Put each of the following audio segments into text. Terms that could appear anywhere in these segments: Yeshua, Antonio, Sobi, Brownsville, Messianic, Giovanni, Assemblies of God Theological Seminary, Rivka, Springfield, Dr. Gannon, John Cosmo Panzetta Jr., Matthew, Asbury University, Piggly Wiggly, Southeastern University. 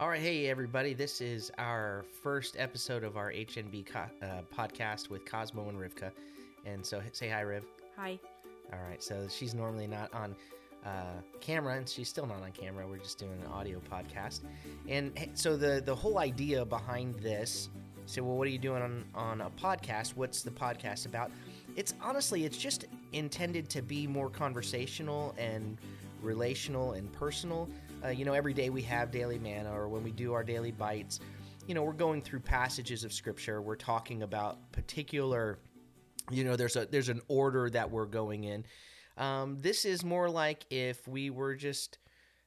All right, hey everybody, this is our first episode of our HNB podcast with Cosmo and Rivka, and so say hi, Riv. Hi. All right, so she's normally not on camera, and she's still not on camera. We're just doing an audio podcast, and so the whole idea behind this, so well, what are you doing on a podcast? What's the podcast about? It's honestly, it's just intended to be more conversational and relational and personal. You know, every day we have Daily Manna, or when we do our Daily Bites, you know, we're going through passages of Scripture. We're talking about particular, you know, there's an order that we're going in. This is more like if we were just,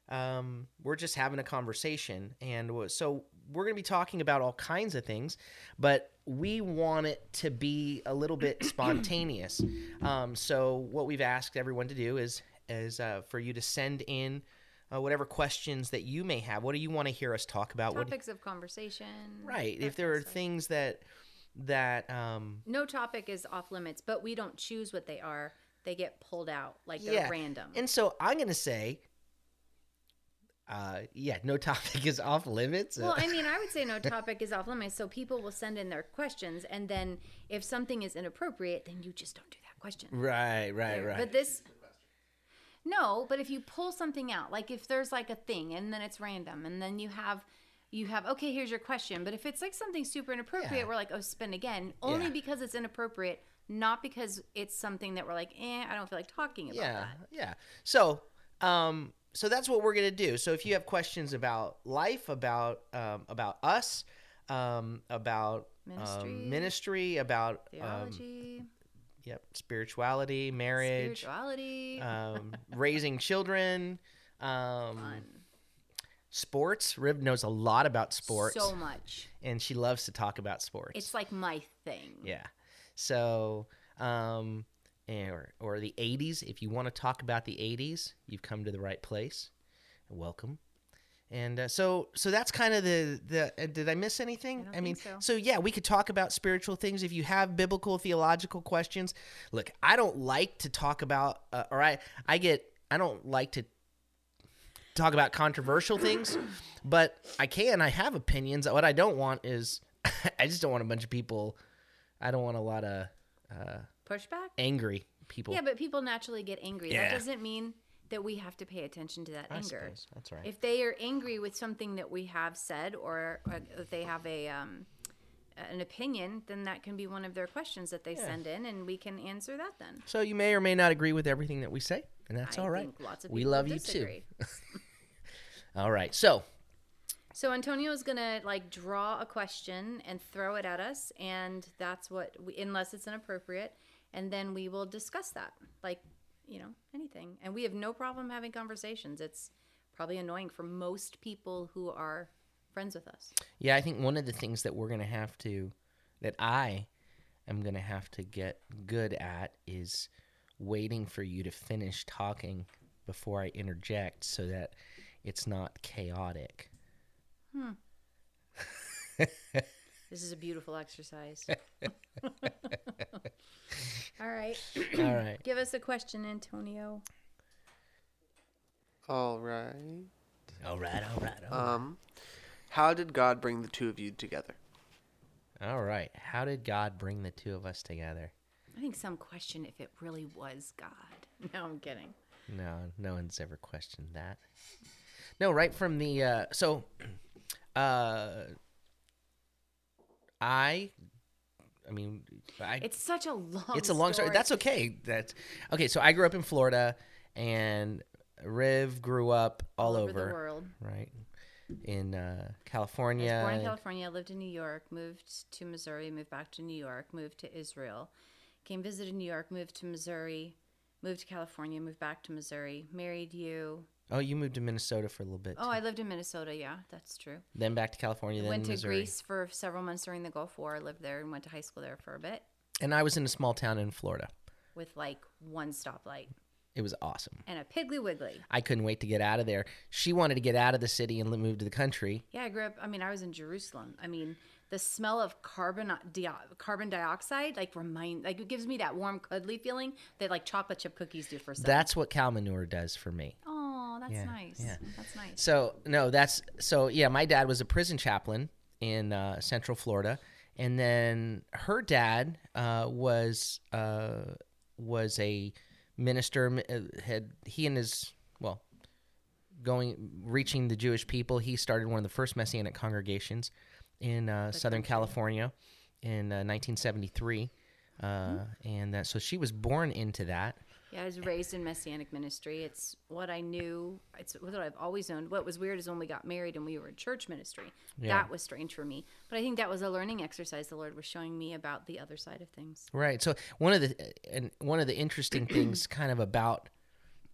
we're just having a conversation. And so we're going to be talking about all kinds of things, but we want it to be a little bit spontaneous. So what we've asked everyone to do is for you to send in whatever questions that you may have. What do you want to hear us talk about? Topics of conversation. Right. If there are things that no topic is off limits, but we don't choose what they are. They get pulled out, like they're random. And so I'm going to say, no topic is off limits. Well, I mean, I would say no topic is off limits. So people will send in their questions, and then if something is inappropriate, then you just don't do that question. Right. But this... No, but if you pull something out, like if there's like a thing and then it's random and then you have, okay, here's your question. But if it's like something super inappropriate, we're like, oh, spin again, only because it's inappropriate, not because it's something that we're like, I don't feel like talking about that. Yeah. So, so that's what we're going to do. So if you have questions about life, about us, about ministry, about theology, spirituality, marriage, raising children, sports. Rib knows a lot about sports. So much. And she loves to talk about sports. It's like my thing. Yeah. So, or the 80s. If you want to talk about the 80s, you've come to the right place. Welcome. And so that's kind of the did I miss anything? I mean, so yeah, we could talk about spiritual things. If you have biblical, theological questions, look, I don't like to talk about, I don't like to talk about controversial things, but I have opinions. What I don't want is, I just don't want a bunch of people, I don't want a lot of pushback, angry people. Yeah, but people naturally get angry. Yeah. That doesn't mean that we have to pay attention to that anger. That's right. If they are angry with something that we have said, or if they have an opinion, then that can be one of their questions that they send in, and we can answer that then. So you may or may not agree with everything that we say, and that's all right. I think lots of people disagree. We love you too. All right. So Antonio is gonna draw a question and throw it at us, and that's what unless it's inappropriate, and then we will discuss that. You know, anything. And we have no problem having conversations. It's probably annoying for most people who are friends with us. Yeah, I think one of the things that I am going to have to get good at is waiting for you to finish talking before I interject so that it's not chaotic. This is a beautiful exercise. All right. Give us a question, Antonio. All right. How did God bring the two of you together? All right. How did God bring the two of us together? I think some question if it really was God. No, I'm kidding. No, no one's ever questioned that. No, right from the... it's such a long story. It's a long story. That's okay. So I grew up in Florida, and Riv grew up all over the world. Right. In California. I was born in California, lived in New York, moved to Missouri, moved back to New York, moved to Israel, came visited New York, moved to Missouri, moved to California, moved back to Missouri, married you. Oh, you moved to Minnesota for a little bit. Oh, I lived in Minnesota. Yeah, that's true. Then back to California, then went to Missouri. Greece for several months during the Gulf War. I lived there and went to high school there for a bit. And I was in a small town in Florida. With one stoplight. It was awesome. And a Piggly Wiggly. I couldn't wait to get out of there. She wanted to get out of the city and move to the country. Yeah, I grew up, I was in Jerusalem. The smell of carbon dioxide, it gives me that warm, cuddly feeling that chocolate chip cookies do for some. That's what cow manure does for me. Oh. that's nice. Yeah. That's nice. So no, that's so yeah. My dad was a prison chaplain in Central Florida, and then her dad was a minister. Reaching the Jewish people. He started one of the first Messianic congregations in Southern California in 1973. And that, so she was born into that. Yeah, I was raised in Messianic ministry. It's what I knew. It's what I've always known. What was weird is when we got married and we were in church ministry. Yeah. That was strange for me. But I think that was a learning exercise. The Lord was showing me about the other side of things. Right. So one of the interesting things kind of about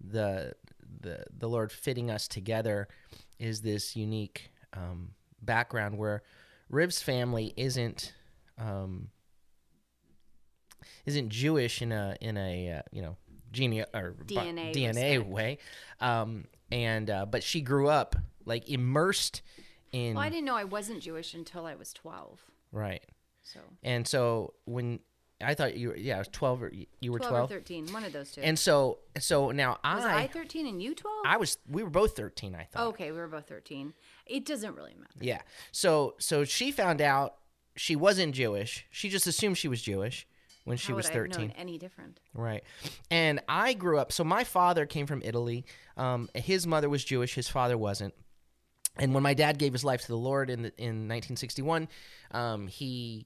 the Lord fitting us together is this unique background where Riv's family isn't Jewish in a DNA way, but she grew up like immersed in. Well, I didn't know I wasn't Jewish until I was 12. Right. So when I thought I was 12 or you were 12 or 13, one of those two. And so now was I 13 and you 12? We were both 13. I thought. Okay, we were both 13. It doesn't really matter. Yeah. So she found out she wasn't Jewish. She just assumed she was Jewish. When she was 13. How would I have known any different? Right. And I grew up, so my father came from Italy. His mother was Jewish, his father wasn't. And when my dad gave his life to the Lord in 1961, he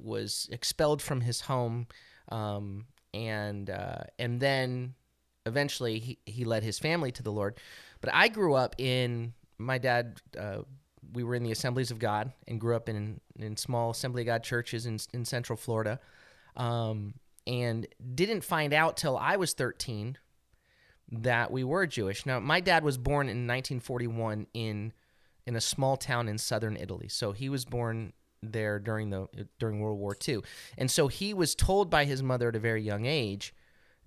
was expelled from his home, and then eventually he led his family to the Lord. But I grew up we were in the Assemblies of God and grew up in small Assembly of God churches in Central Florida. And didn't find out till I was 13 that we were Jewish. Now, my dad was born in 1941 in a small town in southern Italy. So he was born there during World War II. And so he was told by his mother at a very young age,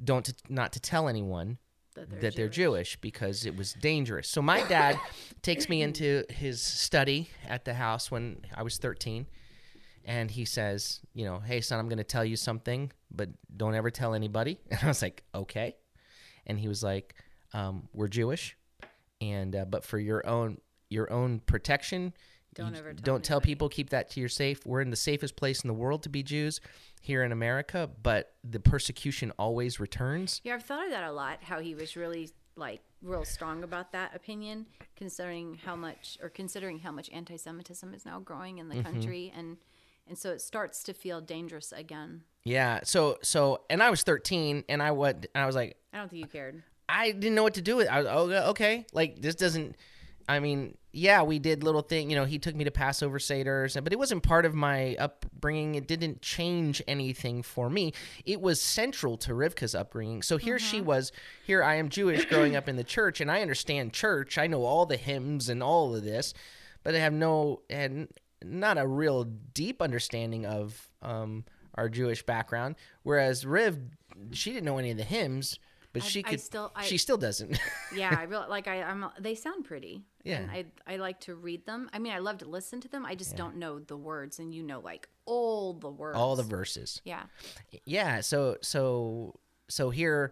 not to tell anyone that they're Jewish because it was dangerous. So my dad takes me into his study at the house when I was 13. And he says, hey, son, I'm going to tell you something, but don't ever tell anybody. And I was like, okay. And he was like, we're Jewish, and but for your own protection, don't tell people. Keep that to yourself. We're in the safest place in the world to be Jews here in America, but the persecution always returns. Yeah, I've thought of that a lot. How he was really real strong about that opinion, considering how much anti-Semitism is now growing in the country and. And so it starts to feel dangerous again. Yeah. So, and I was 13, and I was like, I don't think you cared. I didn't know what to do with it. I was okay. This doesn't. I mean, yeah, we did little thing. He took me to Passover seders, but it wasn't part of my upbringing. It didn't change anything for me. It was central to Rivka's upbringing. So here she was. Here I am, Jewish, growing up in the church, and I understand church. I know all the hymns and all of this, but I have not a real deep understanding of our Jewish background, whereas Riv, she didn't know any of the hymns, but she still doesn't. Yeah, I really they sound pretty. Yeah, and I like to read them. I mean, I love to listen to them. I just don't know the words, and all the words, all the verses. Yeah, yeah. So here,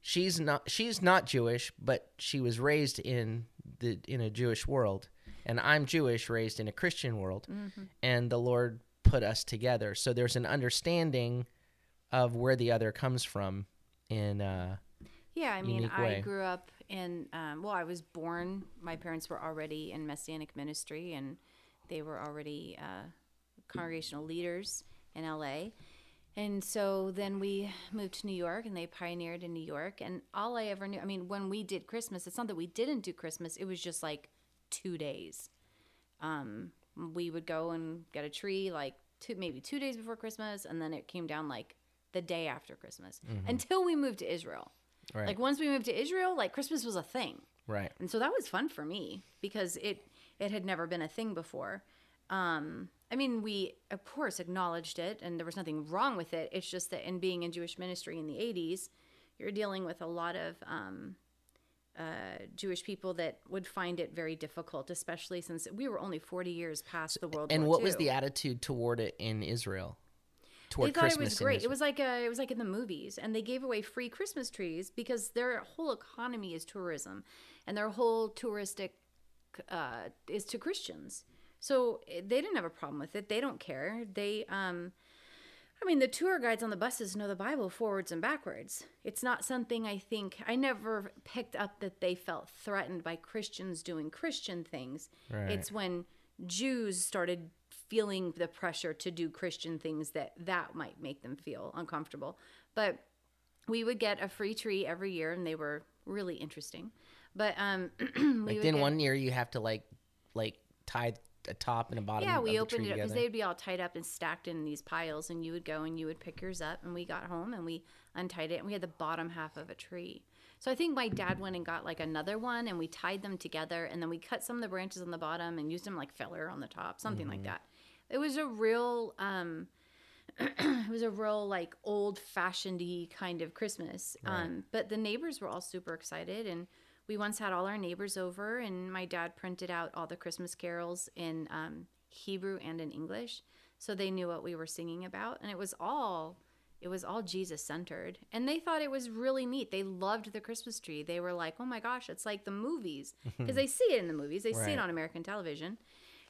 she's not Jewish, but she was raised in a Jewish world. And I'm Jewish, raised in a Christian world, and the Lord put us together. So there's an understanding of where the other comes from in a unique way. I grew up in, I was born, my parents were already in Messianic ministry, and they were already congregational leaders in L.A., and so then we moved to New York, and they pioneered in New York, and all I ever knew, when we did Christmas, it's not that we didn't do Christmas, it was just 2 days. We would go and get a tree maybe 2 days before Christmas, and then it came down the day after Christmas until we moved to Israel. Right. Once we moved to Israel, Christmas was a thing. Right. And so that was fun for me because it had never been a thing before. We of course acknowledged it, and there was nothing wrong with it. It's just that in being in Jewish ministry in the 80s, you're dealing with a lot of Jewish people that would find it very difficult, especially since we were only 40 years past the World War II. And what was the attitude toward it in Israel? toward Christmas. They thought it was great. It was like in the movies, and they gave away free Christmas trees because their whole economy is tourism, and their whole touristic is to Christians. So they didn't have a problem with it. They don't care. They, I mean, the tour guides on the buses know the Bible forwards and backwards. It's not something I never picked up that they felt threatened by Christians doing Christian things. Right. It's when Jews started feeling the pressure to do Christian things that might make them feel uncomfortable. But we would get a free tree every year, and they were really interesting. But one year you have to like tie a top and a bottom. Yeah, we opened it up because they'd be all tied up and stacked in these piles, and you would go and you would pick yours up. And we got home and we untied it, and we had the bottom half of a tree. So I think my dad went and got like another one, and we tied them together, and then we cut some of the branches on the bottom and used them like filler on the top, something like that. It was a real, it was a real like old-fashioned-y kind of Christmas. Right. But the neighbors were all super excited, and we once had all our neighbors over, and my dad printed out all the Christmas carols in Hebrew and in English, so they knew what we were singing about, and it was all Jesus-centered, and they thought it was really neat. They loved the Christmas tree. They were like, oh my gosh, it's like the movies, because they see it in the movies. They see it on American television,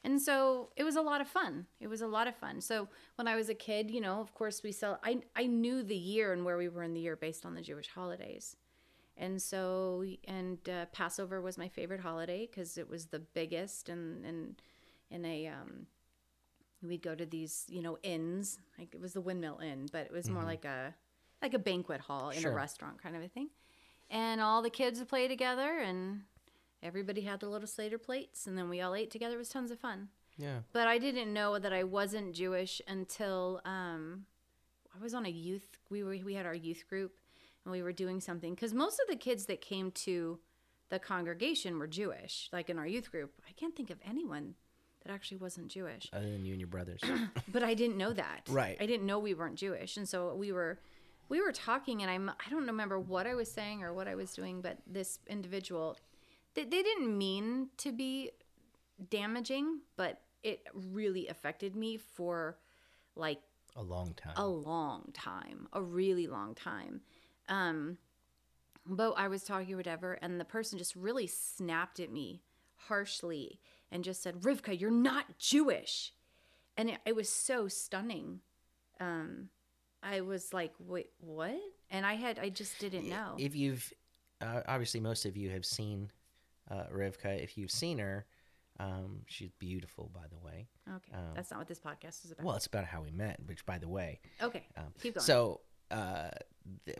and so it was a lot of fun. It was a lot of fun. So when I was a kid, you know, of course I knew the year and where we were in the year based on the Jewish holidays. And so, Passover was my favorite holiday because it was the biggest, and we'd go to these, you know, inns, like it was the Windmill Inn, but it was more like a banquet hall in a restaurant kind of a thing. And all the kids would play together, and everybody had their little Seder plates, and then we all ate together. It was tons of fun. Yeah. But I didn't know that I wasn't Jewish until, I was on a youth, we had our youth group. And we were doing something because most of the kids that came to the congregation were Jewish. Like in our youth group, I can't think of anyone that actually wasn't Jewish. Other than you and your brothers. But I didn't know that. Right. I didn't know we weren't Jewish, and so we were talking, and I don't remember what I was saying or what I was doing, but this individual, they didn't mean to be damaging, but it really affected me for like a really long time. But I was talking or whatever, and the person just really snapped at me harshly and just said, "Rivka, you're not Jewish." And it was so stunning. I was like, wait, what? And I just didn't know. If you've, obviously most of you have seen, Rivka, if you've seen her, she's beautiful, by the way. Okay. That's not what this podcast is about. Well, it's about how we met, which by the way, okay. Keep going. So,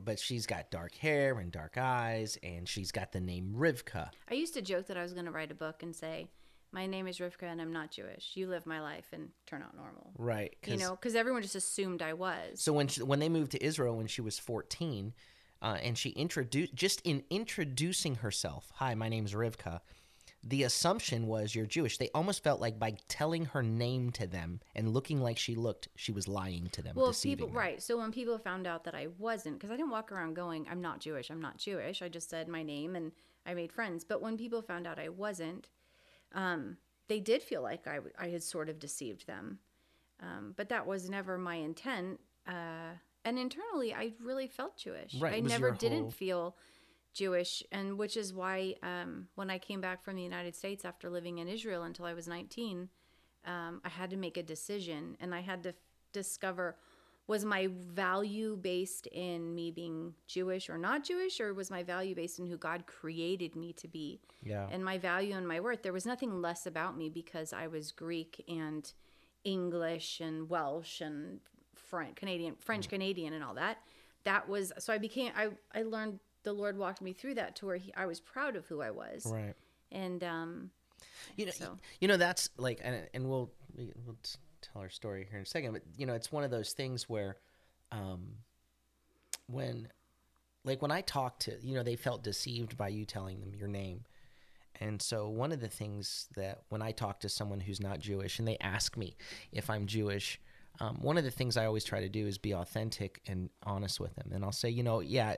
but she's got dark hair and dark eyes, and she's got the name Rivka. I used to joke that I was going to write a book and say, "My name is Rivka, and I'm not Jewish. You live my life and turn out normal." Right. You know, because everyone just assumed I was. So when they moved to Israel when she was 14, and she introducing herself, "Hi, my name's Rivka," the assumption was you're Jewish. They almost felt like by telling her name to them and looking like she looked, she was lying to them, deceiving them. Right. So when people found out that I wasn't, because I didn't walk around going, "I'm not Jewish, I'm not Jewish." I just said my name and I made friends. But when people found out I wasn't, they did feel like I had sort of deceived them. But that was never my intent. And internally, I really felt Jewish. Right. I never didn't feel Jewish, and which is why when I came back from the United States after living in Israel until I was 19, I had to make a decision, and I had to discover, was my value based in me being Jewish or not Jewish, or was my value based in who God created me to be? Yeah. And my value and my worth, there was nothing less about me because I was Greek and English and Welsh and French Canadian and all that. That was, so I learned. The Lord walked me through that to where I was proud of who I was. Right. And, you know, that's like, and we'll tell our story here in a second, but you know, it's one of those things where, when I talked to, you know, they felt deceived by you telling them your name. And so one of the things that when I talk to someone who's not Jewish and they ask me if I'm Jewish, one of the things I always try to do is be authentic and honest with them. And I'll say, you know, yeah,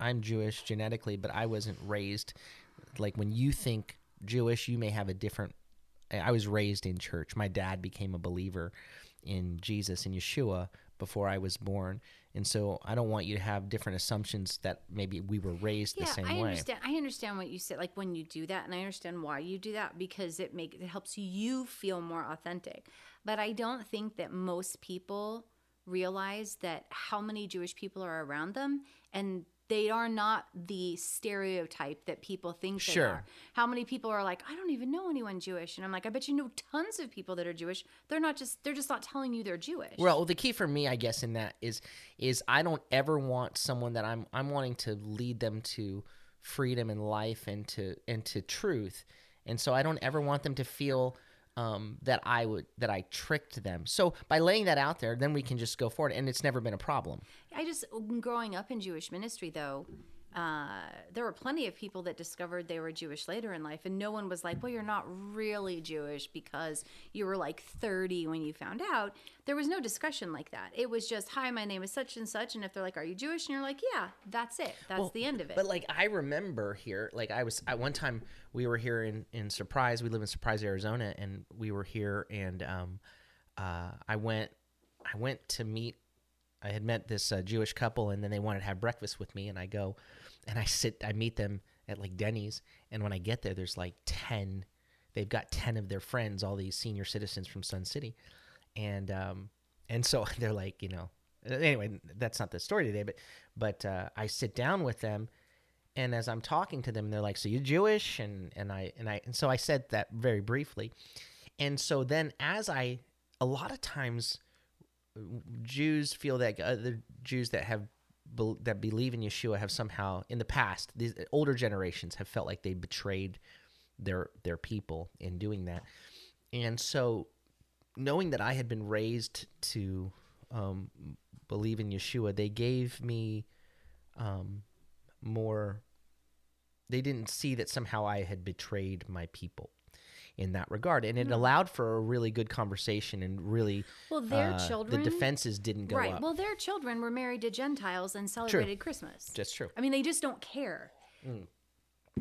I'm Jewish genetically, but I wasn't raised like when you think Jewish, you may have a different. I was raised in church. My dad became a believer in Jesus and Yeshua, before I was born. And so I don't want you to have different assumptions that maybe we were raised the same way. I understand what you said, like when you do that, and I understand why you do that, because it helps you feel more authentic. But I don't think that most people realize that how many Jewish people are around them, and they are not the stereotype that people think they are. How many people are like, I don't even know anyone Jewish. And I'm like, I bet you know tons of people that are Jewish. They're just not telling you they're Jewish. Well, the key for me, I guess, in that is I don't ever want someone that I'm wanting to lead them to freedom and life and to truth. And so I don't ever want them to feel that I tricked them. So by laying that out there, then we can just go forward, and it's never been a problem. Growing up in Jewish ministry, though, there were plenty of people that discovered they were Jewish later in life, and no one was like, well, you're not really Jewish because you were like 30 when you found out. There was no discussion like that. It was just, hi, my name is such and such, and if they're like, are you Jewish? And you're like, yeah, that's it. That's the end of it. But like, I remember here, like I was, at one time we were here in Surprise. We live in Surprise, Arizona, and we were here, and I went to meet, I had met this Jewish couple, and then they wanted to have breakfast with me, and I go and I meet them at like Denny's, and when I get there, there's like 10, they've got 10 of their friends, all these senior citizens from Sun City. And so they're like, you know, anyway, that's not the story today, but I sit down with them, and as I'm talking to them, they're like, so you're Jewish? And so I said that very briefly. And so then a lot of times Jews feel that other Jews that believe in Yeshua have somehow, in the past, these older generations have felt like they betrayed their people in doing that. And so knowing that I had been raised to believe in Yeshua, they gave me more, they didn't see that somehow I had betrayed my people in that regard, and it allowed for a really good conversation, and really, their children, the defenses didn't go up. Well, their children were married to Gentiles and celebrated Christmas. That's true. I mean, they just don't care. Mm.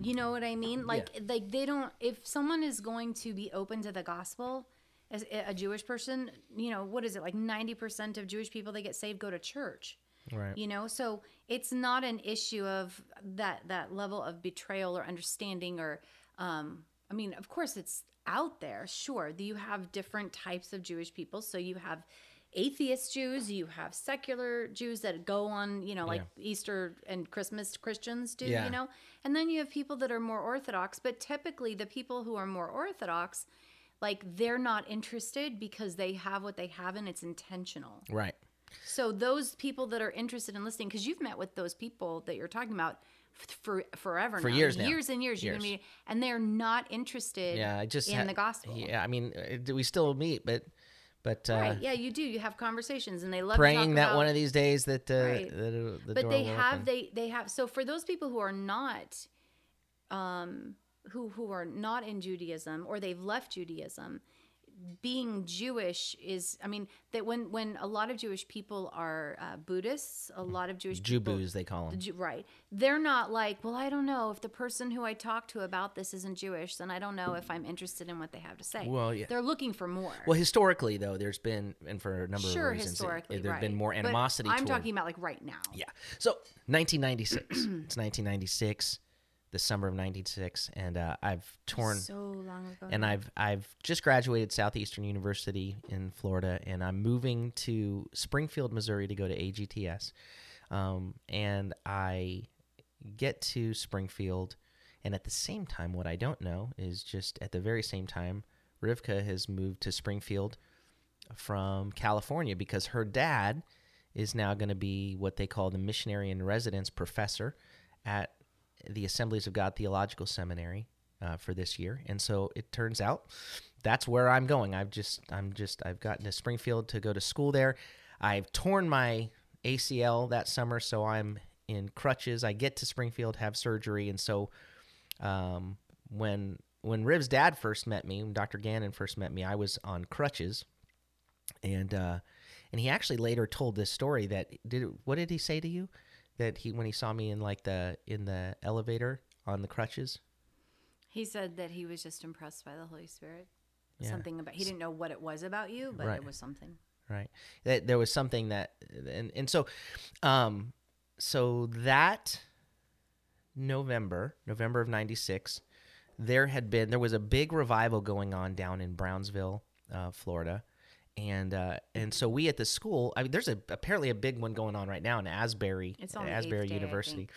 You know what I mean? Like they don't. If someone is going to be open to the gospel, as a Jewish person, you know, what is it, like 90% of Jewish people that get saved go to church. Right. You know, so it's not an issue of that level of betrayal or understanding or. I mean, of course, it's out there. Sure, you have different types of Jewish people. So you have atheist Jews, you have secular Jews that go on, you know, like Easter and Christmas Christians do, you know. And then you have people that are more Orthodox. But typically, the people who are more Orthodox, like, they're not interested because they have what they have, and it's intentional. Right. So those people that are interested in listening, because you've met with those people that you're talking about for years now. Years and years. And they're not interested in the gospel. Yeah, I mean, we still meet, but right, yeah, you do. You have conversations, and they love praying to talk about, one of these days that the but door they will have open. They have. So for those people who are not who are not in Judaism, or they've left Judaism, being Jewish is, I mean, that when a lot of Jewish people are Buddhists, a lot of Jewish people, Jubus, they call them. Right. They're not like, well, I don't know if the person who I talk to about this isn't Jewish, then I don't know if I'm interested in what they have to say. Well, yeah. They're looking for more. Well, historically, though, there's been, and for a number of reasons, there have been more animosity. But I'm talking about like right now. Yeah. So 1996. It's 1996. The summer of 1996, and I've torn so long ago, and I've just graduated Southeastern University in Florida, and I'm moving to Springfield, Missouri, to go to AGTS, and I get to Springfield, and at the same time, what I don't know is just at the very same time, Rivka has moved to Springfield from California because her dad is now going to be what they call the missionary in residence professor at the Assemblies of God Theological Seminary for this year, and so it turns out that's where I'm going. I've gotten to Springfield to go to school there. I've torn my ACL that summer, so I'm in crutches. I get to Springfield, have surgery, and so when Riv's dad first met me, when Dr. Gannon first met me, I was on crutches, and he actually later told this story that what did he say to you? That he, when he saw me in like the elevator on the crutches, he said that he was just impressed by the Holy Spirit. Something about, he didn't know what it was about you, but it was something. right? That there was something that, and so, so that November of 96, there was a big revival going on down in Brownsville, Florida. And so we at the school, I mean, there's apparently a big one going on right now in Asbury, Asbury University.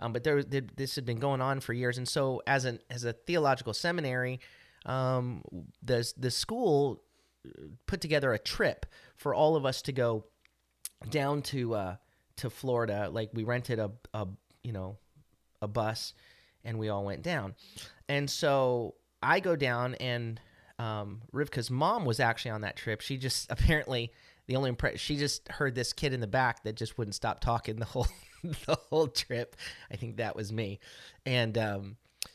But this had been going on for years. And so as a theological seminary, the school put together a trip for all of us to go down to Florida. Like we rented a bus and we all went down. And so I go down and, Rivka's mom was actually on that trip. She just apparently she just heard this kid in the back that just wouldn't stop talking the whole trip. I think that was me. And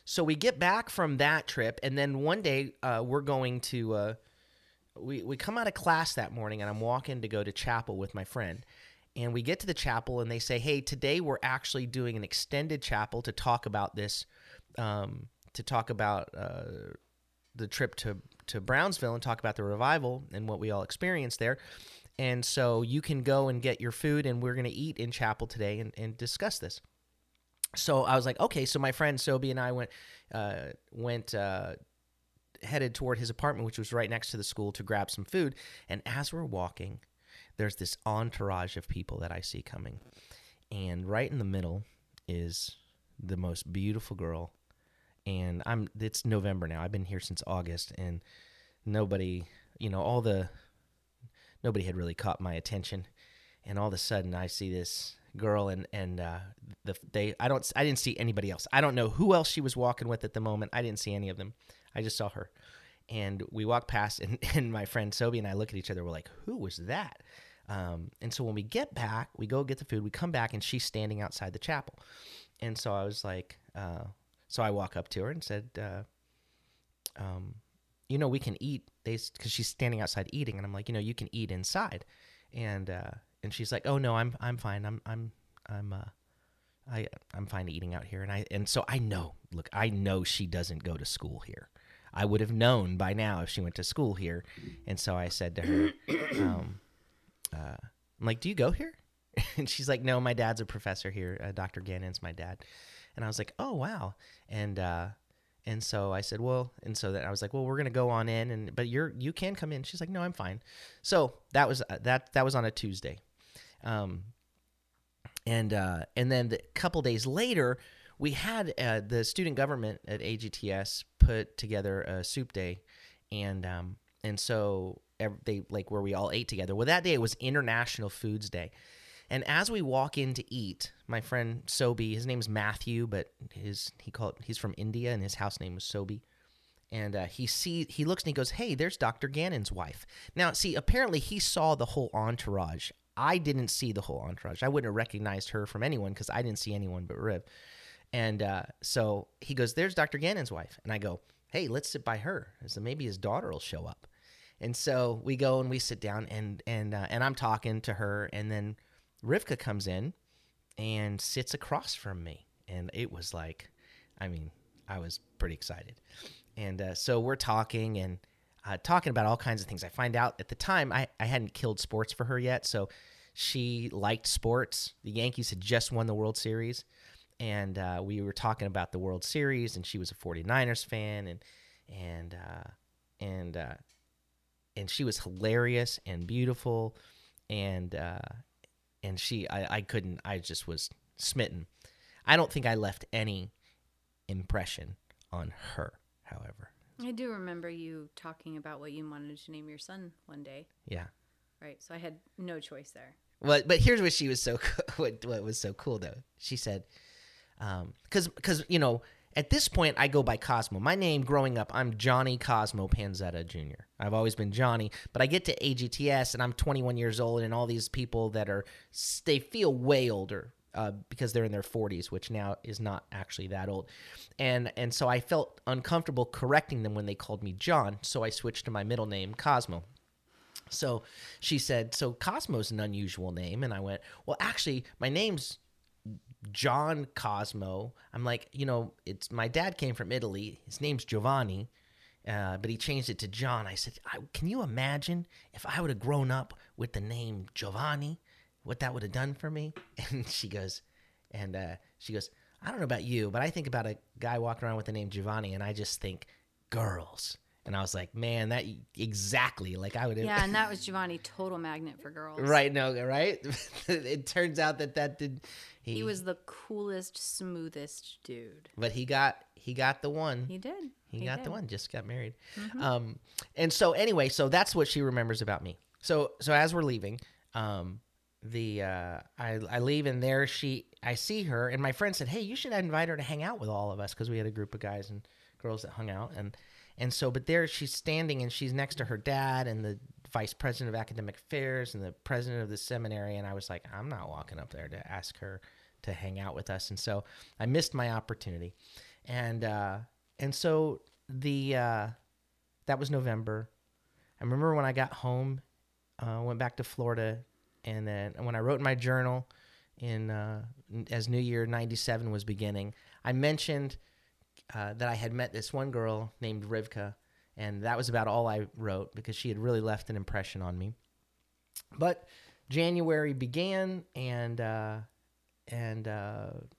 so we get back from that trip, and then one day we're going to we come out of class that morning, and I'm walking to go to chapel with my friend. And we get to the chapel, and they say, "Hey, today we're actually doing an extended chapel to talk about this, the trip to Brownsville and talk about the revival and what we all experienced there. And so you can go and get your food, and we're going to eat in chapel today and discuss this." So I was like, okay. So my friend Sobi and I headed toward his apartment, which was right next to the school, to grab some food. And as we're walking, there's this entourage of people that I see coming. And right in the middle is the most beautiful girl. And it's November now. I've been here since August, and nobody had really caught my attention. And all of a sudden I see this girl, I didn't see anybody else. I don't know who else she was walking with at the moment. I didn't see any of them. I just saw her. And we walked past, and my friend Sobi and I look at each other. We're like, who was that? And so when we get back, we go get the food, we come back, and she's standing outside the chapel. And so I was like, so I walk up to her and said, we can eat, because she's standing outside eating. And I'm like, you can eat inside. And she's like, oh no, I'm fine. I'm fine eating out here. And so I know she doesn't go to school here. I would have known by now if she went to school here. And so I said to her, I'm like, do you go here? And she's like, no, my dad's a professor here. Dr. Gannon's my dad. And I was like, oh wow. And so I said, well, and so then I was like, well, we're going to go on in, but you can come in. She's like, no, I'm fine. So that was, that was on a Tuesday. And then a couple days later, we had, the student government at AGTS put together a soup day. And so they where we all ate together. Well, that day it was International Foods Day. And as we walk in to eat, my friend Sobi, his name's Matthew, but he's from India, and his house name was Sobi. And he looks and he goes, "Hey, there's Dr. Gannon's wife." Now, see, apparently he saw the whole entourage. I didn't see the whole entourage. I wouldn't have recognized her from anyone because I didn't see anyone but Riv. And so he goes, "There's Dr. Gannon's wife," and I go, "Hey, let's sit by her. So maybe his daughter will show up." And so we go and we sit down, and I'm talking to her, and then Rivka comes in and sits across from me, and it was like, I mean, I was pretty excited. And so we're talking and talking about all kinds of things. I find out at the time I hadn't killed sports for her yet, so she liked sports. The Yankees had just won the World Series, and we were talking about the World Series, and she was a 49ers fan, and she was hilarious and beautiful, and she, I just was smitten. I don't think I left any impression on her, however. I do remember you talking about what you wanted to name your son one day. Yeah. Right, so I had no choice there. Well, but here's what she was so what was so cool, though. She said, because at this point, I go by Cosmo. My name growing up, I'm Johnny Cosmo Panzetta Jr. I've always been Johnny, but I get to AGTS, and I'm 21 years old, and all these people they feel way older because they're in their 40s, which now is not actually that old. And so I felt uncomfortable correcting them when they called me John, so I switched to my middle name, Cosmo. So she said, so Cosmo's an unusual name, and I went, well, actually, my name's John Cosmo. I'm like, it's my dad came from Italy. His name's Giovanni, But he changed it to John. I said, can you imagine if I would have grown up with the name Giovanni, what that would have done for me? And she goes, I don't know about you, but I think about a guy walking around with the name Giovanni, and I just think girls. And I was like, man, that exactly like I would have. Yeah, and that was Giovanni, total magnet for girls. Right, no, right? It turns out that did. He was the coolest, smoothest dude. But he got the one. He did. He got the one, just got married. Mm-hmm. And so anyway, so that's what she remembers about me. So as we're leaving, I leave, and there I see her, and my friend said, hey, you should invite her to hang out with all of us, because we had a group of guys and girls that hung out. And so, but there she's standing, and she's next to her dad and the vice president of academic affairs and the president of the seminary. And I was like, I'm not walking up there to ask her to hang out with us. And so I missed my opportunity. And so that was November. I remember when I got home, went back to Florida, and then when I wrote in my journal as New Year 97 was beginning, I mentioned that I had met this one girl named Rivka, and that was about all I wrote, because she had really left an impression on me. But January began, and I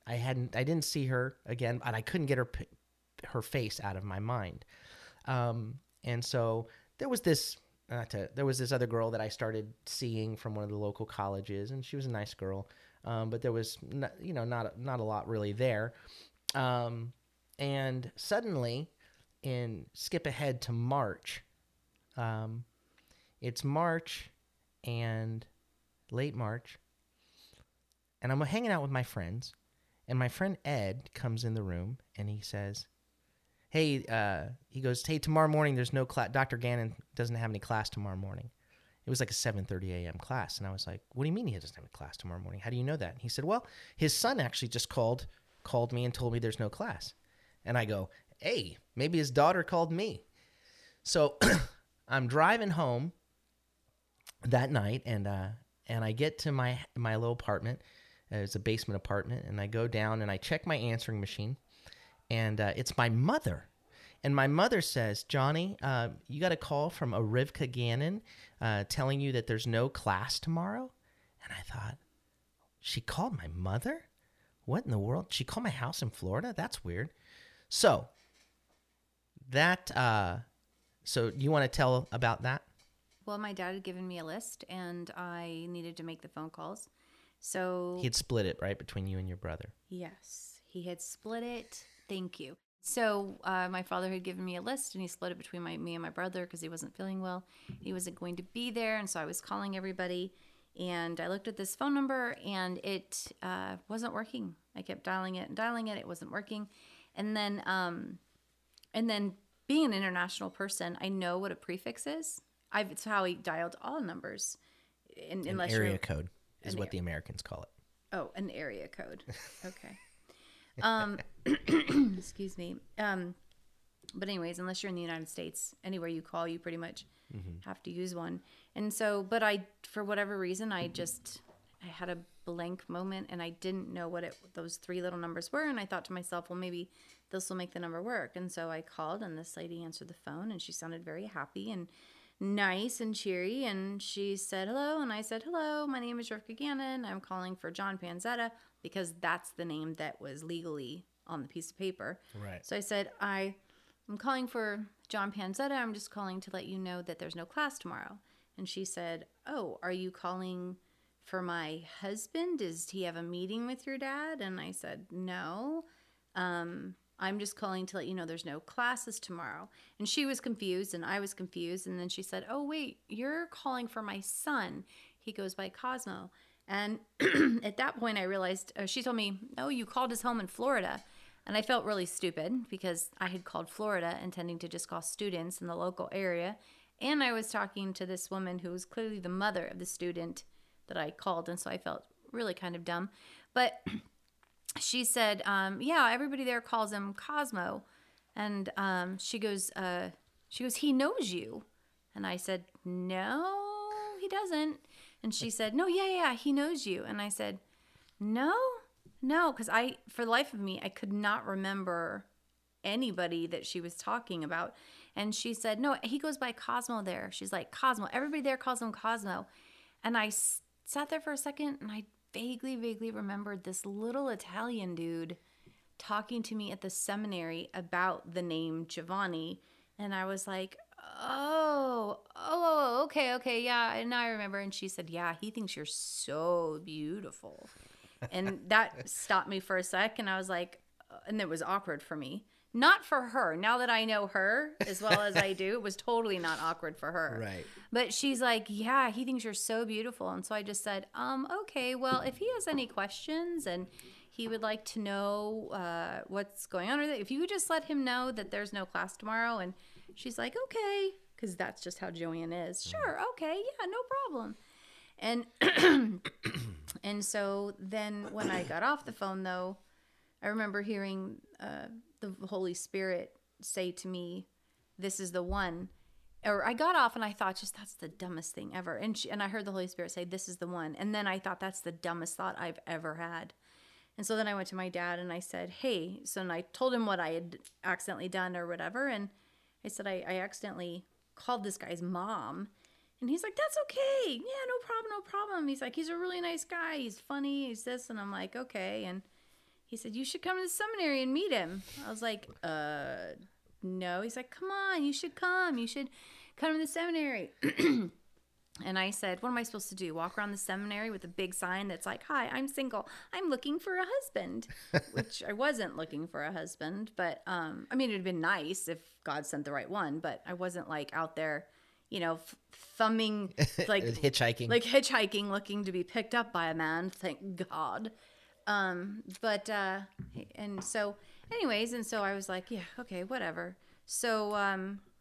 didn't see her again, and I couldn't get her face out of my mind. And so there was this other girl that I started seeing from one of the local colleges, and she was a nice girl, but there was not a lot really there. And suddenly, skip ahead to March. It's March and late March, and I'm hanging out with my friends, and my friend Ed comes in the room, and he says, Hey, tomorrow morning there's no class. Dr. Gannon doesn't have any class tomorrow morning. It was like a 7:30 a.m. class. And I was like, what do you mean he doesn't have a class tomorrow morning? How do you know that? And he said, well, his son actually just called me and told me there's no class. And I go, hey, maybe his daughter called me. So I'm driving home that night, and I get to my little apartment. It's a basement apartment. And I go down, and I check my answering machine. And it's my mother. And my mother says, Johnny, you got a call from a Rivka Gannon telling you that there's no class tomorrow. And I thought, she called my mother? What in the world? She called my house in Florida? That's weird. So, so you want to tell about that? Well, my dad had given me a list, and I needed to make the phone calls. So he had split it, right, between you and your brother. Yes, he had split it. Thank you. So my father had given me a list, and he split it between me and my brother, because he wasn't feeling well. He wasn't going to be there, and so I was calling everybody. And I looked at this phone number, and it wasn't working. I kept dialing it and dialing it. It wasn't working. And then being an international person, I know what a prefix is. It's how he dialed all numbers. An area code is what the Americans call it. Oh, an area code. Okay. Excuse me. But anyways, unless you're in the United States, anywhere you call, you pretty much have to use one. And so, but for whatever reason, I had a blank moment, and I didn't know what those three little numbers were. And I thought to myself, well, maybe this will make the number work. And so I called, and this lady answered the phone, and she sounded very happy and nice and cheery. And she said, hello. And I said, hello, my name is Rivka Gannon. I'm calling for John Panzetta, because that's the name that was legally on the piece of paper. Right. So I said, I'm calling for John Panzetta. I'm just calling to let you know that there's no class tomorrow. And she said, oh, are you calling for my husband? Does he have a meeting with your dad? And I said, no. I'm just calling to let you know there's no classes tomorrow. And she was confused, and I was confused. And then she said, oh, wait, you're calling for my son. He goes by Cosmo. And at that point, I realized, she told me, oh, you called his home in Florida. And I felt really stupid, because I had called Florida intending to just call students in the local area. And I was talking to this woman who was clearly the mother of the student that I called. And so I felt really kind of dumb. But she said, yeah, everybody there calls him Cosmo. And she goes, he knows you. And I said, no, he doesn't. And she said, no, yeah, he knows you. And I said, no, because for the life of me, I could not remember anybody that she was talking about. And she said, no, he goes by Cosmo there. She's like, Cosmo. Everybody there calls him Cosmo. And I sat there for a second, and I vaguely remembered this little Italian dude talking to me at the seminary about the name Giovanni. And I was like, oh, okay, yeah. And I remember. And she said, yeah, he thinks you're so beautiful. And that stopped me for a sec. And I was like, and it was awkward for me. Not for her. Now that I know her as well as I do, it was totally not awkward for her. Right. But she's like, yeah, he thinks you're so beautiful. And so I just said, okay, well, if he has any questions and he would like to know what's going on, or if you would just let him know that there's no class tomorrow. And she's like, okay, because that's just how Joanne is. Sure, okay, yeah, no problem. And and so then when I got off the phone, though, I remember hearing the Holy Spirit say to me, this is the one. Or I got off and I thought, just that's the dumbest thing ever. And I heard the Holy Spirit say, this is the one. And then I thought, that's the dumbest thought I've ever had. And so then I went to my dad and I said, hey. So I told him what I had accidentally done or whatever. And I said, I accidentally called this guy's mom. And he's like, that's okay. Yeah, no problem. He's like, he's a really nice guy. He's funny. He's this. And I'm like, okay. And he said, you should come to the seminary and meet him. I was like, no. He's like, come on, you should come. You should come to the seminary. And I said, what am I supposed to do? Walk around the seminary with a big sign that's like, hi, I'm single. I'm looking for a husband, which I wasn't looking for a husband. But I mean, it would have been nice if God sent the right one. But I wasn't like out there, you know, thumbing, like hitchhiking, looking to be picked up by a man. Thank God. And so anyways, and so I was like, yeah, okay, whatever. So,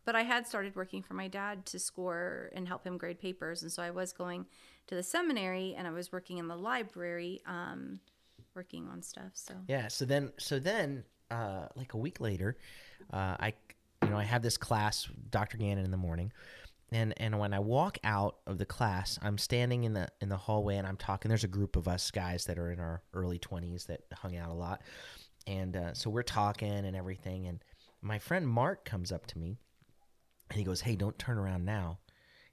but I had started working for my dad to score and help him grade papers. And so I was going to the seminary and I was working in the library, working on stuff. So, yeah. So then, like a week later, I have this class, Dr. Gannon in the morning. And when I walk out of the class, I'm standing in the hallway and I'm talking. There's a group of us guys that are in our early 20s that hung out a lot. And so we're talking and everything. And my friend Mark comes up to me and he goes, hey, don't turn around now.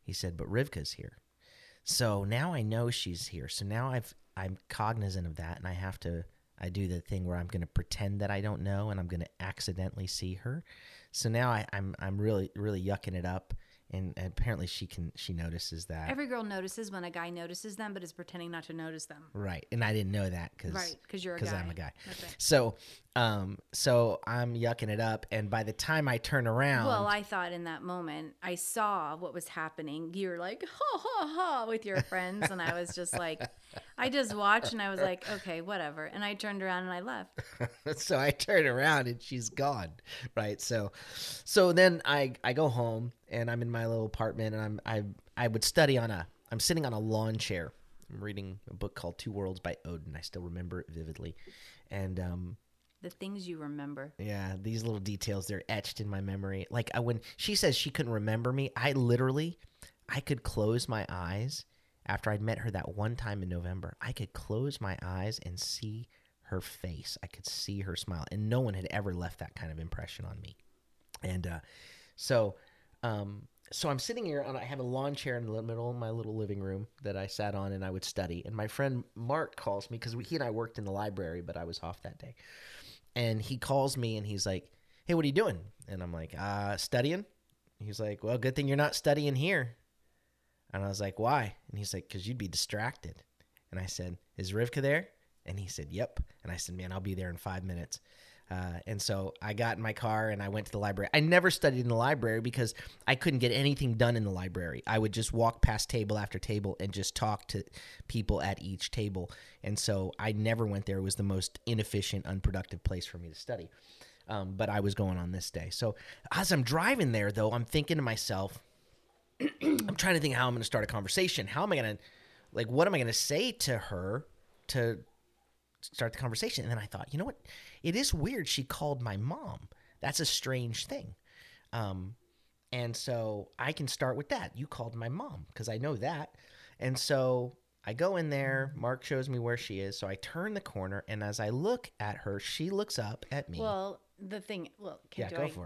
He said, but Rivka's here. So now I know she's here. So now I'm cognizant of that, and I do the thing where I'm going to pretend that I don't know and I'm going to accidentally see her. So now I'm really yucking it up. And apparently she notices that. Every girl notices when a guy notices them, but is pretending not to notice them. Right. And I didn't know that because you're a guy. Because I'm a guy. Okay. So I'm yucking it up. And by the time I turn around. Well, I thought in that moment, I saw what was happening. You were like, ha, ha, ha, with your friends. And I was just like, I just watched and I was like, okay, whatever. And I turned around and I left. So I turned around and she's gone. Right. So then I go home. And I'm in my little apartment, and I would study I'm sitting on a lawn chair. I'm reading a book called Two Worlds by Odin. I still remember it vividly. And the things you remember. Yeah, these little details, they're etched in my memory. Like when she says she couldn't remember me, I could close my eyes after I'd met her that one time in November. I could close my eyes and see her face. I could see her smile, and no one had ever left that kind of impression on me. And so I'm sitting here, and I have a lawn chair in the middle of my little living room that I sat on, and I would study. And my friend Mark calls me because he and I worked in the library, but I was off that day. And he calls me, and he's like, hey, what are you doing? And I'm like, studying. He's like, well, good thing you're not studying here. And I was like, why? And he's like, because you'd be distracted. And I said, is Rivka there? And he said, yep. And I said, man, I'll be there in 5 minutes. And so I got in my car and I went to the library. I never studied in the library because I couldn't get anything done in the library. I would just walk past table after table and just talk to people at each table. And so I never went there. It was the most inefficient, unproductive place for me to study. But I was going on this day. So as I'm driving there, though, I'm thinking to myself, I'm trying to think how I'm going to start a conversation. What am I going to say to her to start the conversation? And then I thought, you know what? It is weird she called my mom. That's a strange thing. And so I can start with that. You called my mom because I know that. And so I go in there. Mark shows me where she is. So I turn the corner, and as I look at her, she looks up at me. Well, the thing, well,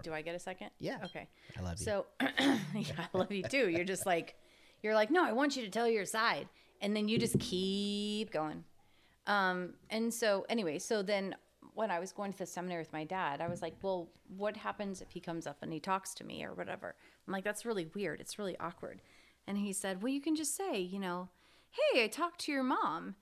do I get a second? Yeah. Okay. I love you. So yeah, I love you too. You're just like, you're like, no, I want you to tell your side. And then you just keep going. And so anyway, so then when I was going to the seminary with my dad, I was like, well, what happens if he comes up and he talks to me or whatever? I'm like, that's really weird. It's really awkward. And he said, well, you can just say, you know, hey, I talked to your mom.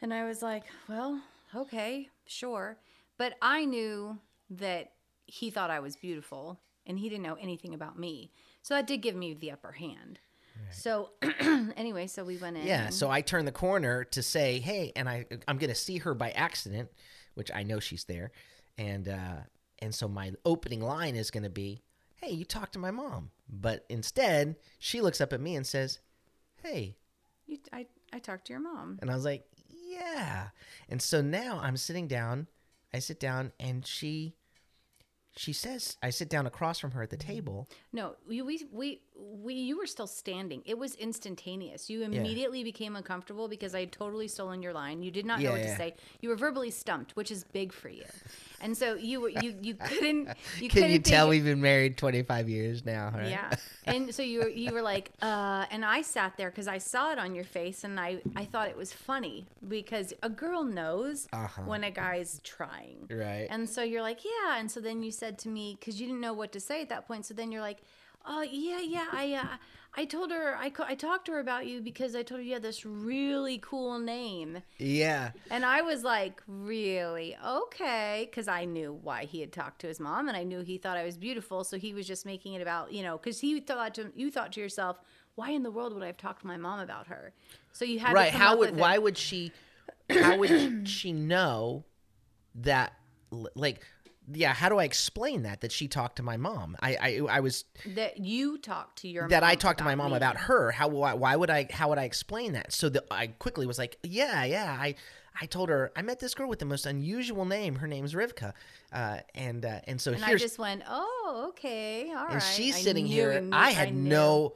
And I was like, well, okay, sure. But I knew that he thought I was beautiful and he didn't know anything about me. So that did give me the upper hand. Right. So anyway, so we went in. Yeah, so I turned the corner to say, hey, and I'm going to see her by accident, which I know she's there. And so my opening line is going to be, hey, you talked to my mom. But instead, she looks up at me and says, hey. I talked to your mom. And I was like, yeah. And so now I'm sitting down. I sit down and she says, I sit down across from her at the table. No, you were still standing. It was instantaneous. You immediately became uncomfortable because I had totally stolen your line. You did not know what to say. You were verbally stumped, which is big for you. And so you couldn't. You Can couldn't you tell we've been married 25 years now? Right? Yeah. And so you were like, and I sat there because I saw it on your face, and I thought it was funny because a girl knows when a guy's trying. Right. And so you're like, yeah. And so then you said to me, because you didn't know what to say at that point. So then you're like, oh, yeah. I told her, I talked to her about you because I told her you had this really cool name. Yeah. And I was like, really? Okay. Because I knew why he had talked to his mom, and I knew he thought I was beautiful. So he was just making it about, you know, because you thought to yourself, why in the world would I have talked to my mom about her? So you had to come up with it. Why would she, how would she know that, like, yeah, how do I explain that she talked to my mom? I was that you talked to your mom. That I talked to my mom about her. How would I explain that? So I quickly was like, yeah. I told her I met this girl with the most unusual name. Her name's Rivka, and so and I just went, oh, okay, all right. And she's sitting here. I had no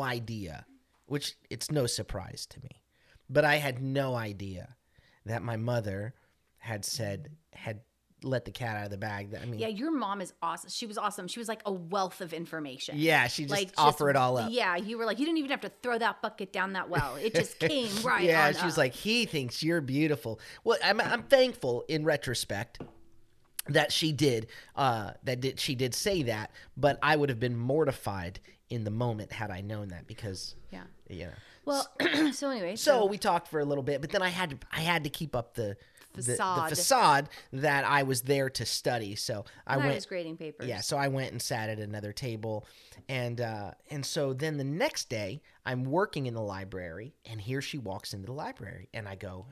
idea, which it's no surprise to me, but I had no idea that my mother had let the cat out of the bag. Your mom is awesome. She was awesome. She was like a wealth of information. Yeah, she just offered it all up. Yeah, you were like, you didn't even have to throw that bucket down that well. It just came right on up. Yeah, she was like, he thinks you're beautiful. Well, I'm thankful in retrospect that she did she did say that, but I would have been mortified in the moment had I known that because Well, so anyway, so we talked for a little bit, but then I had to keep up the facade that I was there to study. So I was grading papers. Yeah. So I went and sat at another table. And so then the next day I'm working in the library, and here she walks into the library, and I go,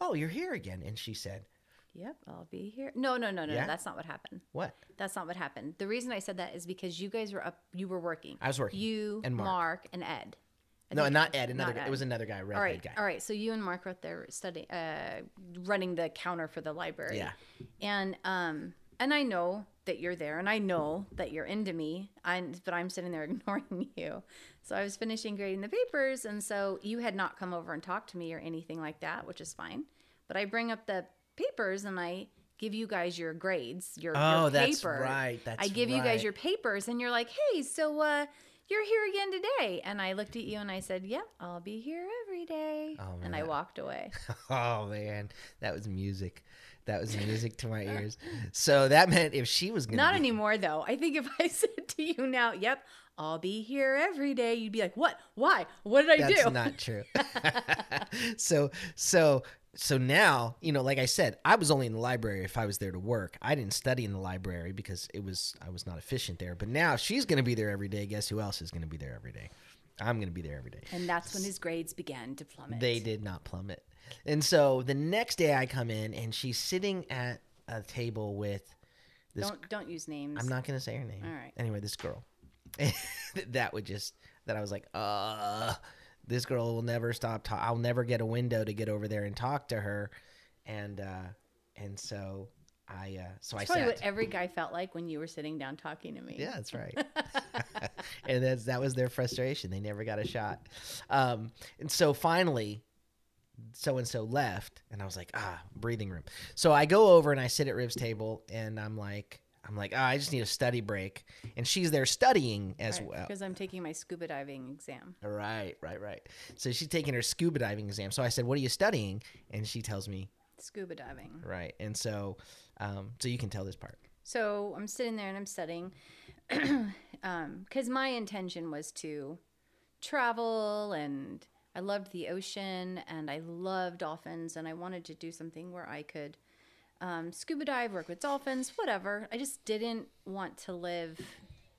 oh, you're here again. And she said, yep, I'll be here. No, that's not what happened. What? That's not what happened. The reason I said that is because you guys were up, you were working. I was working. You and Mark and Ed. No, not Ed. Another guy. It was another guy, red-haired guy. All right. So you and Mark were there studying, running the counter for the library. Yeah. And I know that you're there, and I know that you're into me, but I'm sitting there ignoring you. So I was finishing grading the papers, and so you had not come over and talked to me or anything like that, which is fine. But I bring up the papers, and I give you guys your grades, your paper. Oh, that's right. I give you guys your papers, and you're like, hey, so you're here again today. And I looked at you and I said, yeah, I'll be here every day. Oh, and I walked away. Oh, man. That was music. That was music to my ears. So that meant if she was going to anymore, though. I think if I said to you now, yep, I'll be here every day, you'd be like, what? Why? What did I do? That's not true. So now, you know, like I said, I was only in the library if I was there to work. I didn't study in the library because I was not efficient there. But now if she's going to be there every day, guess who else is going to be there every day? I'm going to be there every day. And that's when his grades began to plummet. They did not plummet. And so the next day I come in, and she's sitting at a table with this. Don't use names. I'm not going to say her name. All right. Anyway, this girl. that I was like, this girl will never stop talking. I'll never get a window to get over there and talk to her. And so I said what every guy felt like when you were sitting down talking to me. Yeah, that's right. And that was their frustration. They never got a shot. And so finally so-and-so left. And I was like, ah, breathing room. So I go over and I sit at Riv's table, and I'm like, oh, I just need a study break. And she's there studying as well. Because I'm taking my scuba diving exam. Right. So she's taking her scuba diving exam. So I said, what are you studying? And she tells me. Scuba diving. Right. And so, so you can tell this part. So I'm sitting there and I'm studying. Because my intention was to travel, and I loved the ocean, and I love dolphins, and I wanted to do something where I could scuba dive, work with dolphins, whatever. I just didn't want to live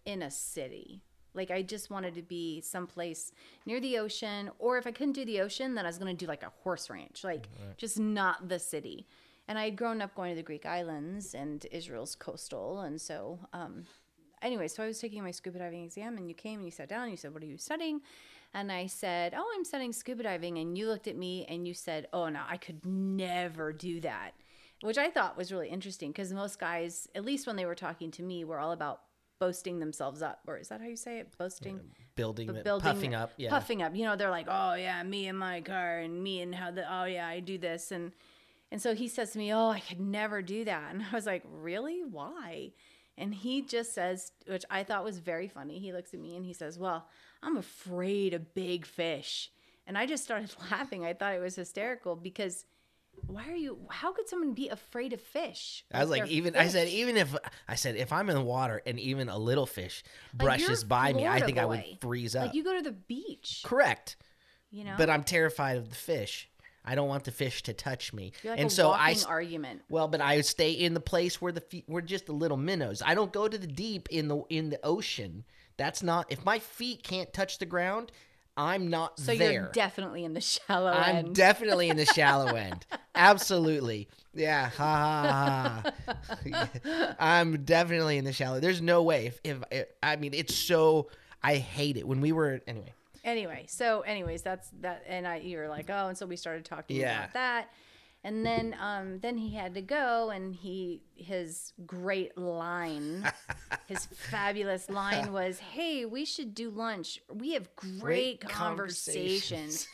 in a city. Like, I just wanted to be someplace near the ocean, or if I couldn't do the ocean, then I was going to do like a horse ranch, like just not the city. And I had grown up going to the Greek islands and Israel's coastal. And so, anyway, so I was taking my scuba diving exam, and you came and you sat down and you said, what are you studying? And I said, oh, I'm studying scuba diving. And you looked at me and you said, oh no, I could never do that. Which I thought was really interesting, because most guys, at least when they were talking to me, were all about boasting themselves up. Or is that how you say it? Boasting? Yeah, building, puffing up. Yeah. Puffing up. You know, they're like, oh yeah, me and my car, and me and how the, oh yeah, I do this. And so he says to me, oh, I could never do that. And I was like, really? Why? And he just says, which I thought was very funny. He looks at me and he says, well, I'm afraid of big fish. And I just started laughing. I thought it was hysterical, because how could someone be afraid of fish? I was like, I said, if I'm in the water and even a little fish brushes by me, I think I would freeze up. Like, you go to the beach. Correct. You know, but I'm terrified of the fish. I don't want the fish to touch me. You're like, and so argument. Well, but I stay in the place where we're just the little minnows. I don't go to the deep in the ocean. That's not, if my feet can't touch the ground, I'm not there. So you're definitely in the shallow end. I'm definitely in the shallow end. Absolutely. Yeah. Ha ha ha. I'm definitely in the shallow. There's no way. I mean, it's so, I hate it. When we were, anyway. So that's that. And you were like, oh, and so we started talking about that. And then he had to go, and his great line, his fabulous line was, hey, we should do lunch. We have great conversations.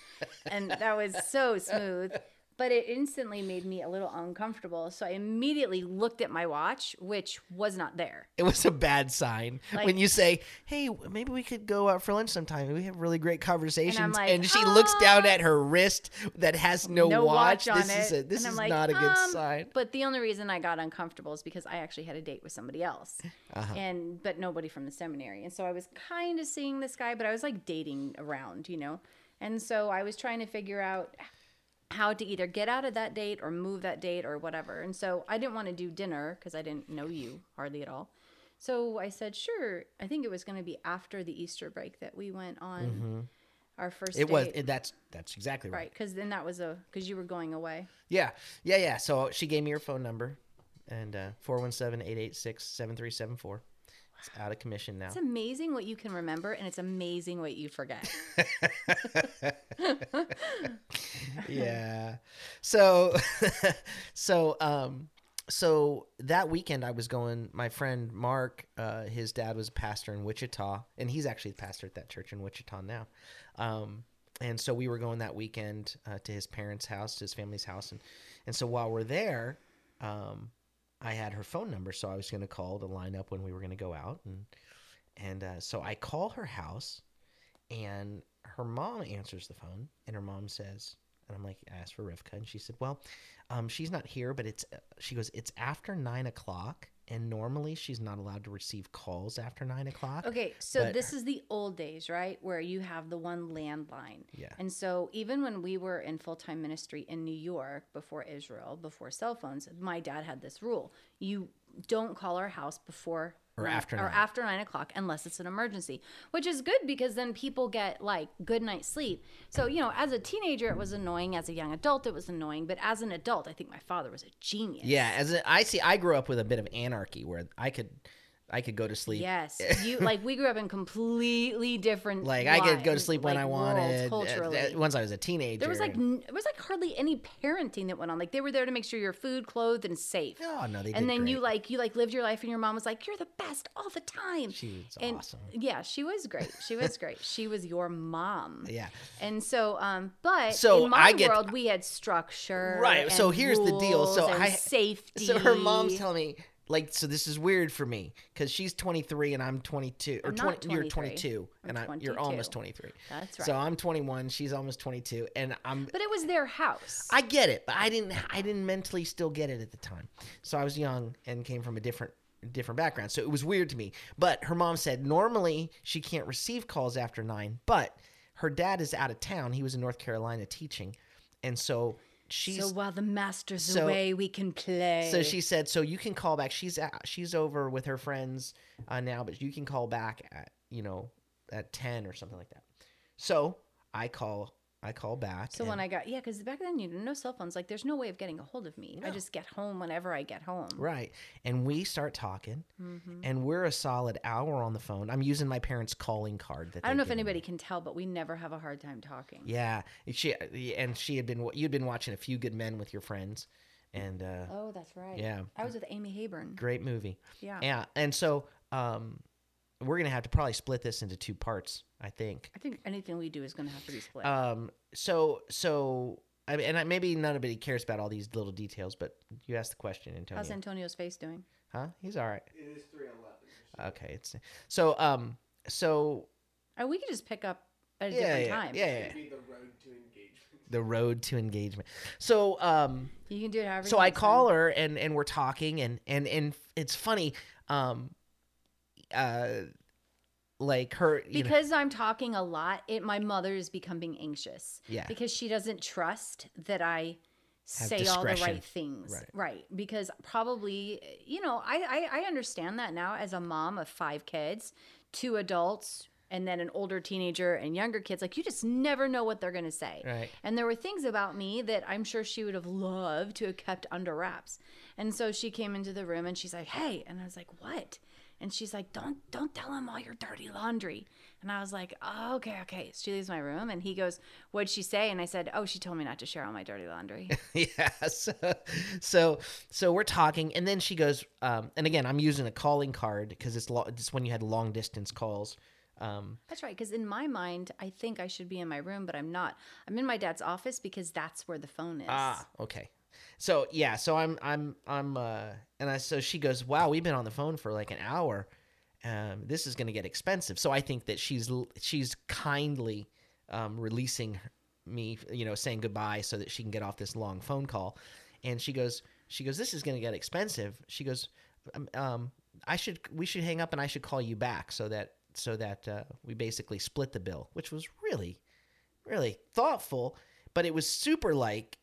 And that was so smooth, but it instantly made me a little uncomfortable. So I immediately looked at my watch, which was not there. It was a bad sign. Like, when you say, hey, maybe we could go out for lunch sometime. We have really great conversations. And, she looks down at her wrist that has no watch on this it. This is like, not a good sign. But the only reason I got uncomfortable is because I actually had a date with somebody else, but nobody from the seminary. And so I was kind of seeing this guy, but I was like dating around, you know. And so I was trying to figure out how to either get out of that date or move that date or whatever. And so I didn't want to do dinner because I didn't know you hardly at all. So I said, sure. I think it was going to be after the Easter break that we went on our first date. It was. That's exactly right. Right. Because then that was because you were going away. Yeah. So she gave me her phone number, and 417-886-7374. It's out of commission now. It's amazing what you can remember, and it's amazing what you forget. Yeah. So that weekend I was going, my friend Mark, his dad was a pastor in Wichita, and he's actually the pastor at that church in Wichita now. And so we were going that weekend to his parents' house, to his family's house. And so while we're there, I had her phone number, so I was going to call to line up when we were going to go out. And so I call her house, and her mom answers the phone, and her mom says, and I'm like, I asked for Rivka, and she said, well, she's not here, but she goes, it's after 9 o'clock, and normally she's not allowed to receive calls after 9 o'clock. Okay, so this is the old days, right, where you have the one landline. Yeah. And so even when we were in full-time ministry in New York, before Israel, before cell phones, my dad had this rule. You don't call our house before after 9 o'clock unless it's an emergency, which is good because then people get like good night's sleep. So, you know, as a teenager, it was annoying. As a young adult, it was annoying. But as an adult, I think my father was a genius. Yeah. I grew up with a bit of anarchy where I could I could go to sleep. Yes. You like we grew up in completely different like lives. I could go to sleep when like I wanted. Culturally. Once I was a teenager. There was like it was like hardly any parenting that went on. Like they were there to make sure you're food, clothed, and safe. Oh no, they did. And then great. you lived your life and your mom was like, "You're the best all the time." She was awesome. Yeah, she was great. She was great. She was your mom. Yeah. And so but in my world we had structure. Right. And so here's the deal. So safety. So her mom's telling me like, so this is weird for me because she's 23 and I'm 22. Or 20, you're 22 and you're almost 23. That's right. So I'm 21. She's almost 22, and I'm. But it was their house. I get it, but I didn't mentally still get it at the time. So I was young and came from a different background. So it was weird to me. But her mom said normally she can't receive calls after 9, but her dad is out of town. He was in North Carolina teaching, and so. So while the master's away, we can play. So she said, so you can call back. She's over with her friends now, but you can call back at, at 10 or something like that. So I call back. So when I got, because back then you didn't know cell phones. Like there's no way of getting a hold of me. No. I just get home whenever I get home. Right. And we start talking and we're a solid hour on the phone. I'm using my parents' calling card. That I don't know if anybody can tell, but we never have a hard time talking. Yeah. You'd been watching A Few Good Men with your friends. And, oh, that's right. Yeah. I was with Amy Hayburn. Great movie. Yeah. Yeah. And so, we're going to have to probably split this into two parts, I think. I think anything we do is going to have to be split. Maybe nobody cares about all these little details, but you asked the question, Antonio. How's Antonio's face doing? Huh? He's all right. It is 3:11. Okay. We could just pick up at a different time. Yeah. Maybe the road to engagement. The road to engagement. So, you can do it however. So I call her and we're talking and it's funny. I'm talking a lot, my mother is becoming anxious. Yeah. Because she doesn't trust that I say all the right things. Right. Because probably, I understand that now as a mom of 5 kids, 2 adults, and then an older teenager and younger kids. Like, you just never know what they're going to say. Right. And there were things about me that I'm sure she would have loved to have kept under wraps. And so she came into the room and she's like, "Hey." And I was like, "What?" And she's like, don't tell him all your dirty laundry. And I was like, "Oh, okay. So she leaves my room and he goes, "What'd she say?" And I said, "Oh, she told me not to share all my dirty laundry." Yes. So we're talking. And then she goes, and again, I'm using a calling card because it's when you had long distance calls. That's right. Because in my mind, I think I should be in my room, but I'm not. I'm in my dad's office because that's where the phone is. Ah, okay. So yeah, so so she goes, "Wow, we've been on the phone for like an hour. This is going to get expensive." So I think that she's kindly releasing me, saying goodbye so that she can get off this long phone call. And she goes, "This is going to get expensive." She goes, we should hang up and I should call you back so that we basically split the bill," which was really, really thoughtful. But it was super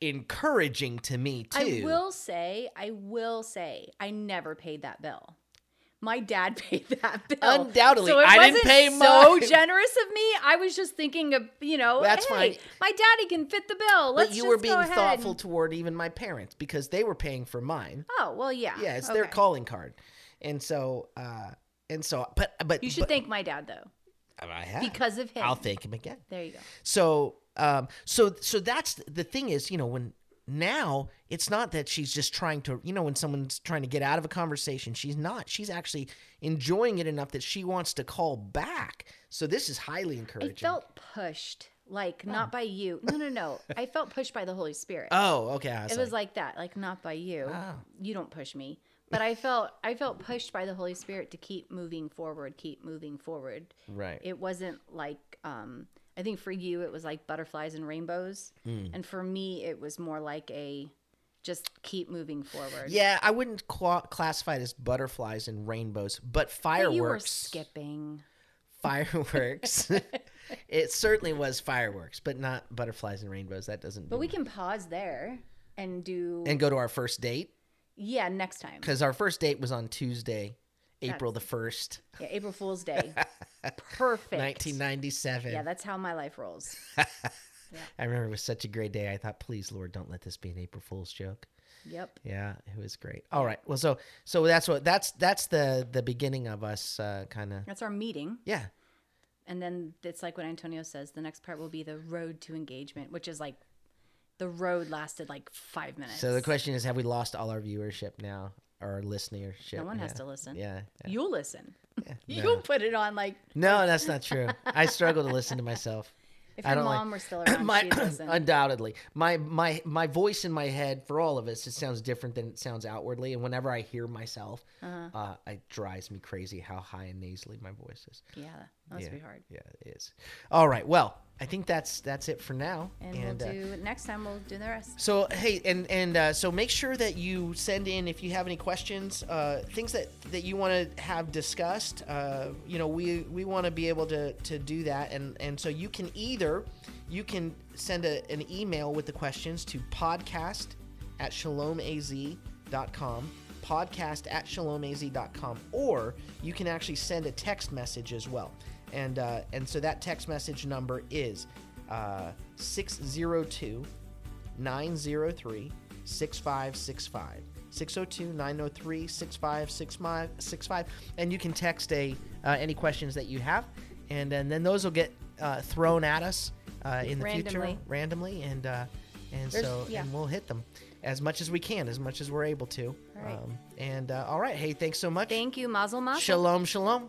encouraging to me too. I will say, I never paid that bill. My dad paid that bill. Undoubtedly, so I didn't pay mine. So generous of me. I was just thinking of that's fine. My daddy can fit the bill. Let's. But you were being thoughtful toward even my parents because they were paying for mine. Oh well, yeah. Yeah, it's their calling card, and so, but you should thank my dad though. I have because of him. I'll thank him again. There you go. So. So that's the thing is, when now it's not that she's just trying to, when someone's trying to get out of a conversation, she's not, she's actually enjoying it enough that she wants to call back. So this is highly encouraging. I felt pushed, not by you. No. I felt pushed by the Holy Spirit. Oh, okay. It was like that, not by you. Oh. You don't push me, but I felt pushed by the Holy Spirit to keep moving forward. Right. It wasn't I think for you, it was like butterflies and rainbows. Mm. And for me, it was more like just keep moving forward. Yeah, I wouldn't classify it as butterflies and rainbows, but fireworks. But you were skipping. Fireworks. It certainly was fireworks, but not butterflies and rainbows. That doesn't. But we can pause there and go to our first date. Yeah, next time. Because our first date was on Tuesday. April the 1st. Yeah, April Fool's Day. Perfect. 1997. Yeah, that's how my life rolls. Yeah. I remember it was such a great day. I thought, please, Lord, don't let this be an April Fool's joke. Yep. Yeah, it was great. All right. Well, so that's the beginning of us kind of. That's our meeting. Yeah. And then it's like what Antonio says, the next part will be the road to engagement, which is like the road lasted like 5 minutes. So the question is, have we lost all our viewership now? Or listenership. No one has to listen. Yeah. You'll listen. Yeah. You'll put it on like. No, that's not true. I struggle to listen to myself. If your mom were still around, she'd listen. Undoubtedly. My voice in my head, for all of us, it sounds different than it sounds outwardly. And whenever I hear myself, it drives me crazy how high and nasally my voice is. Yeah, that must be hard. Yeah, it is. All right, well, I think that's it for now. And we'll do next time. We'll do the rest. So, hey, so make sure that you send in, if you have any questions, things that you want to have discussed. We want to be able to do that. And so you can send an email with the questions to podcast@shalomaz.com, podcast@shalomaz.com, or you can actually send a text message as well. And so that text message number is 602-903-6565, 602-903-6565, and you can text any questions that you have, and then those will get thrown at us in the future randomly, and we'll hit them as much as we can, as much as we're able to. All right. All right, hey, thanks so much. Thank you, mazel. Shalom, shalom.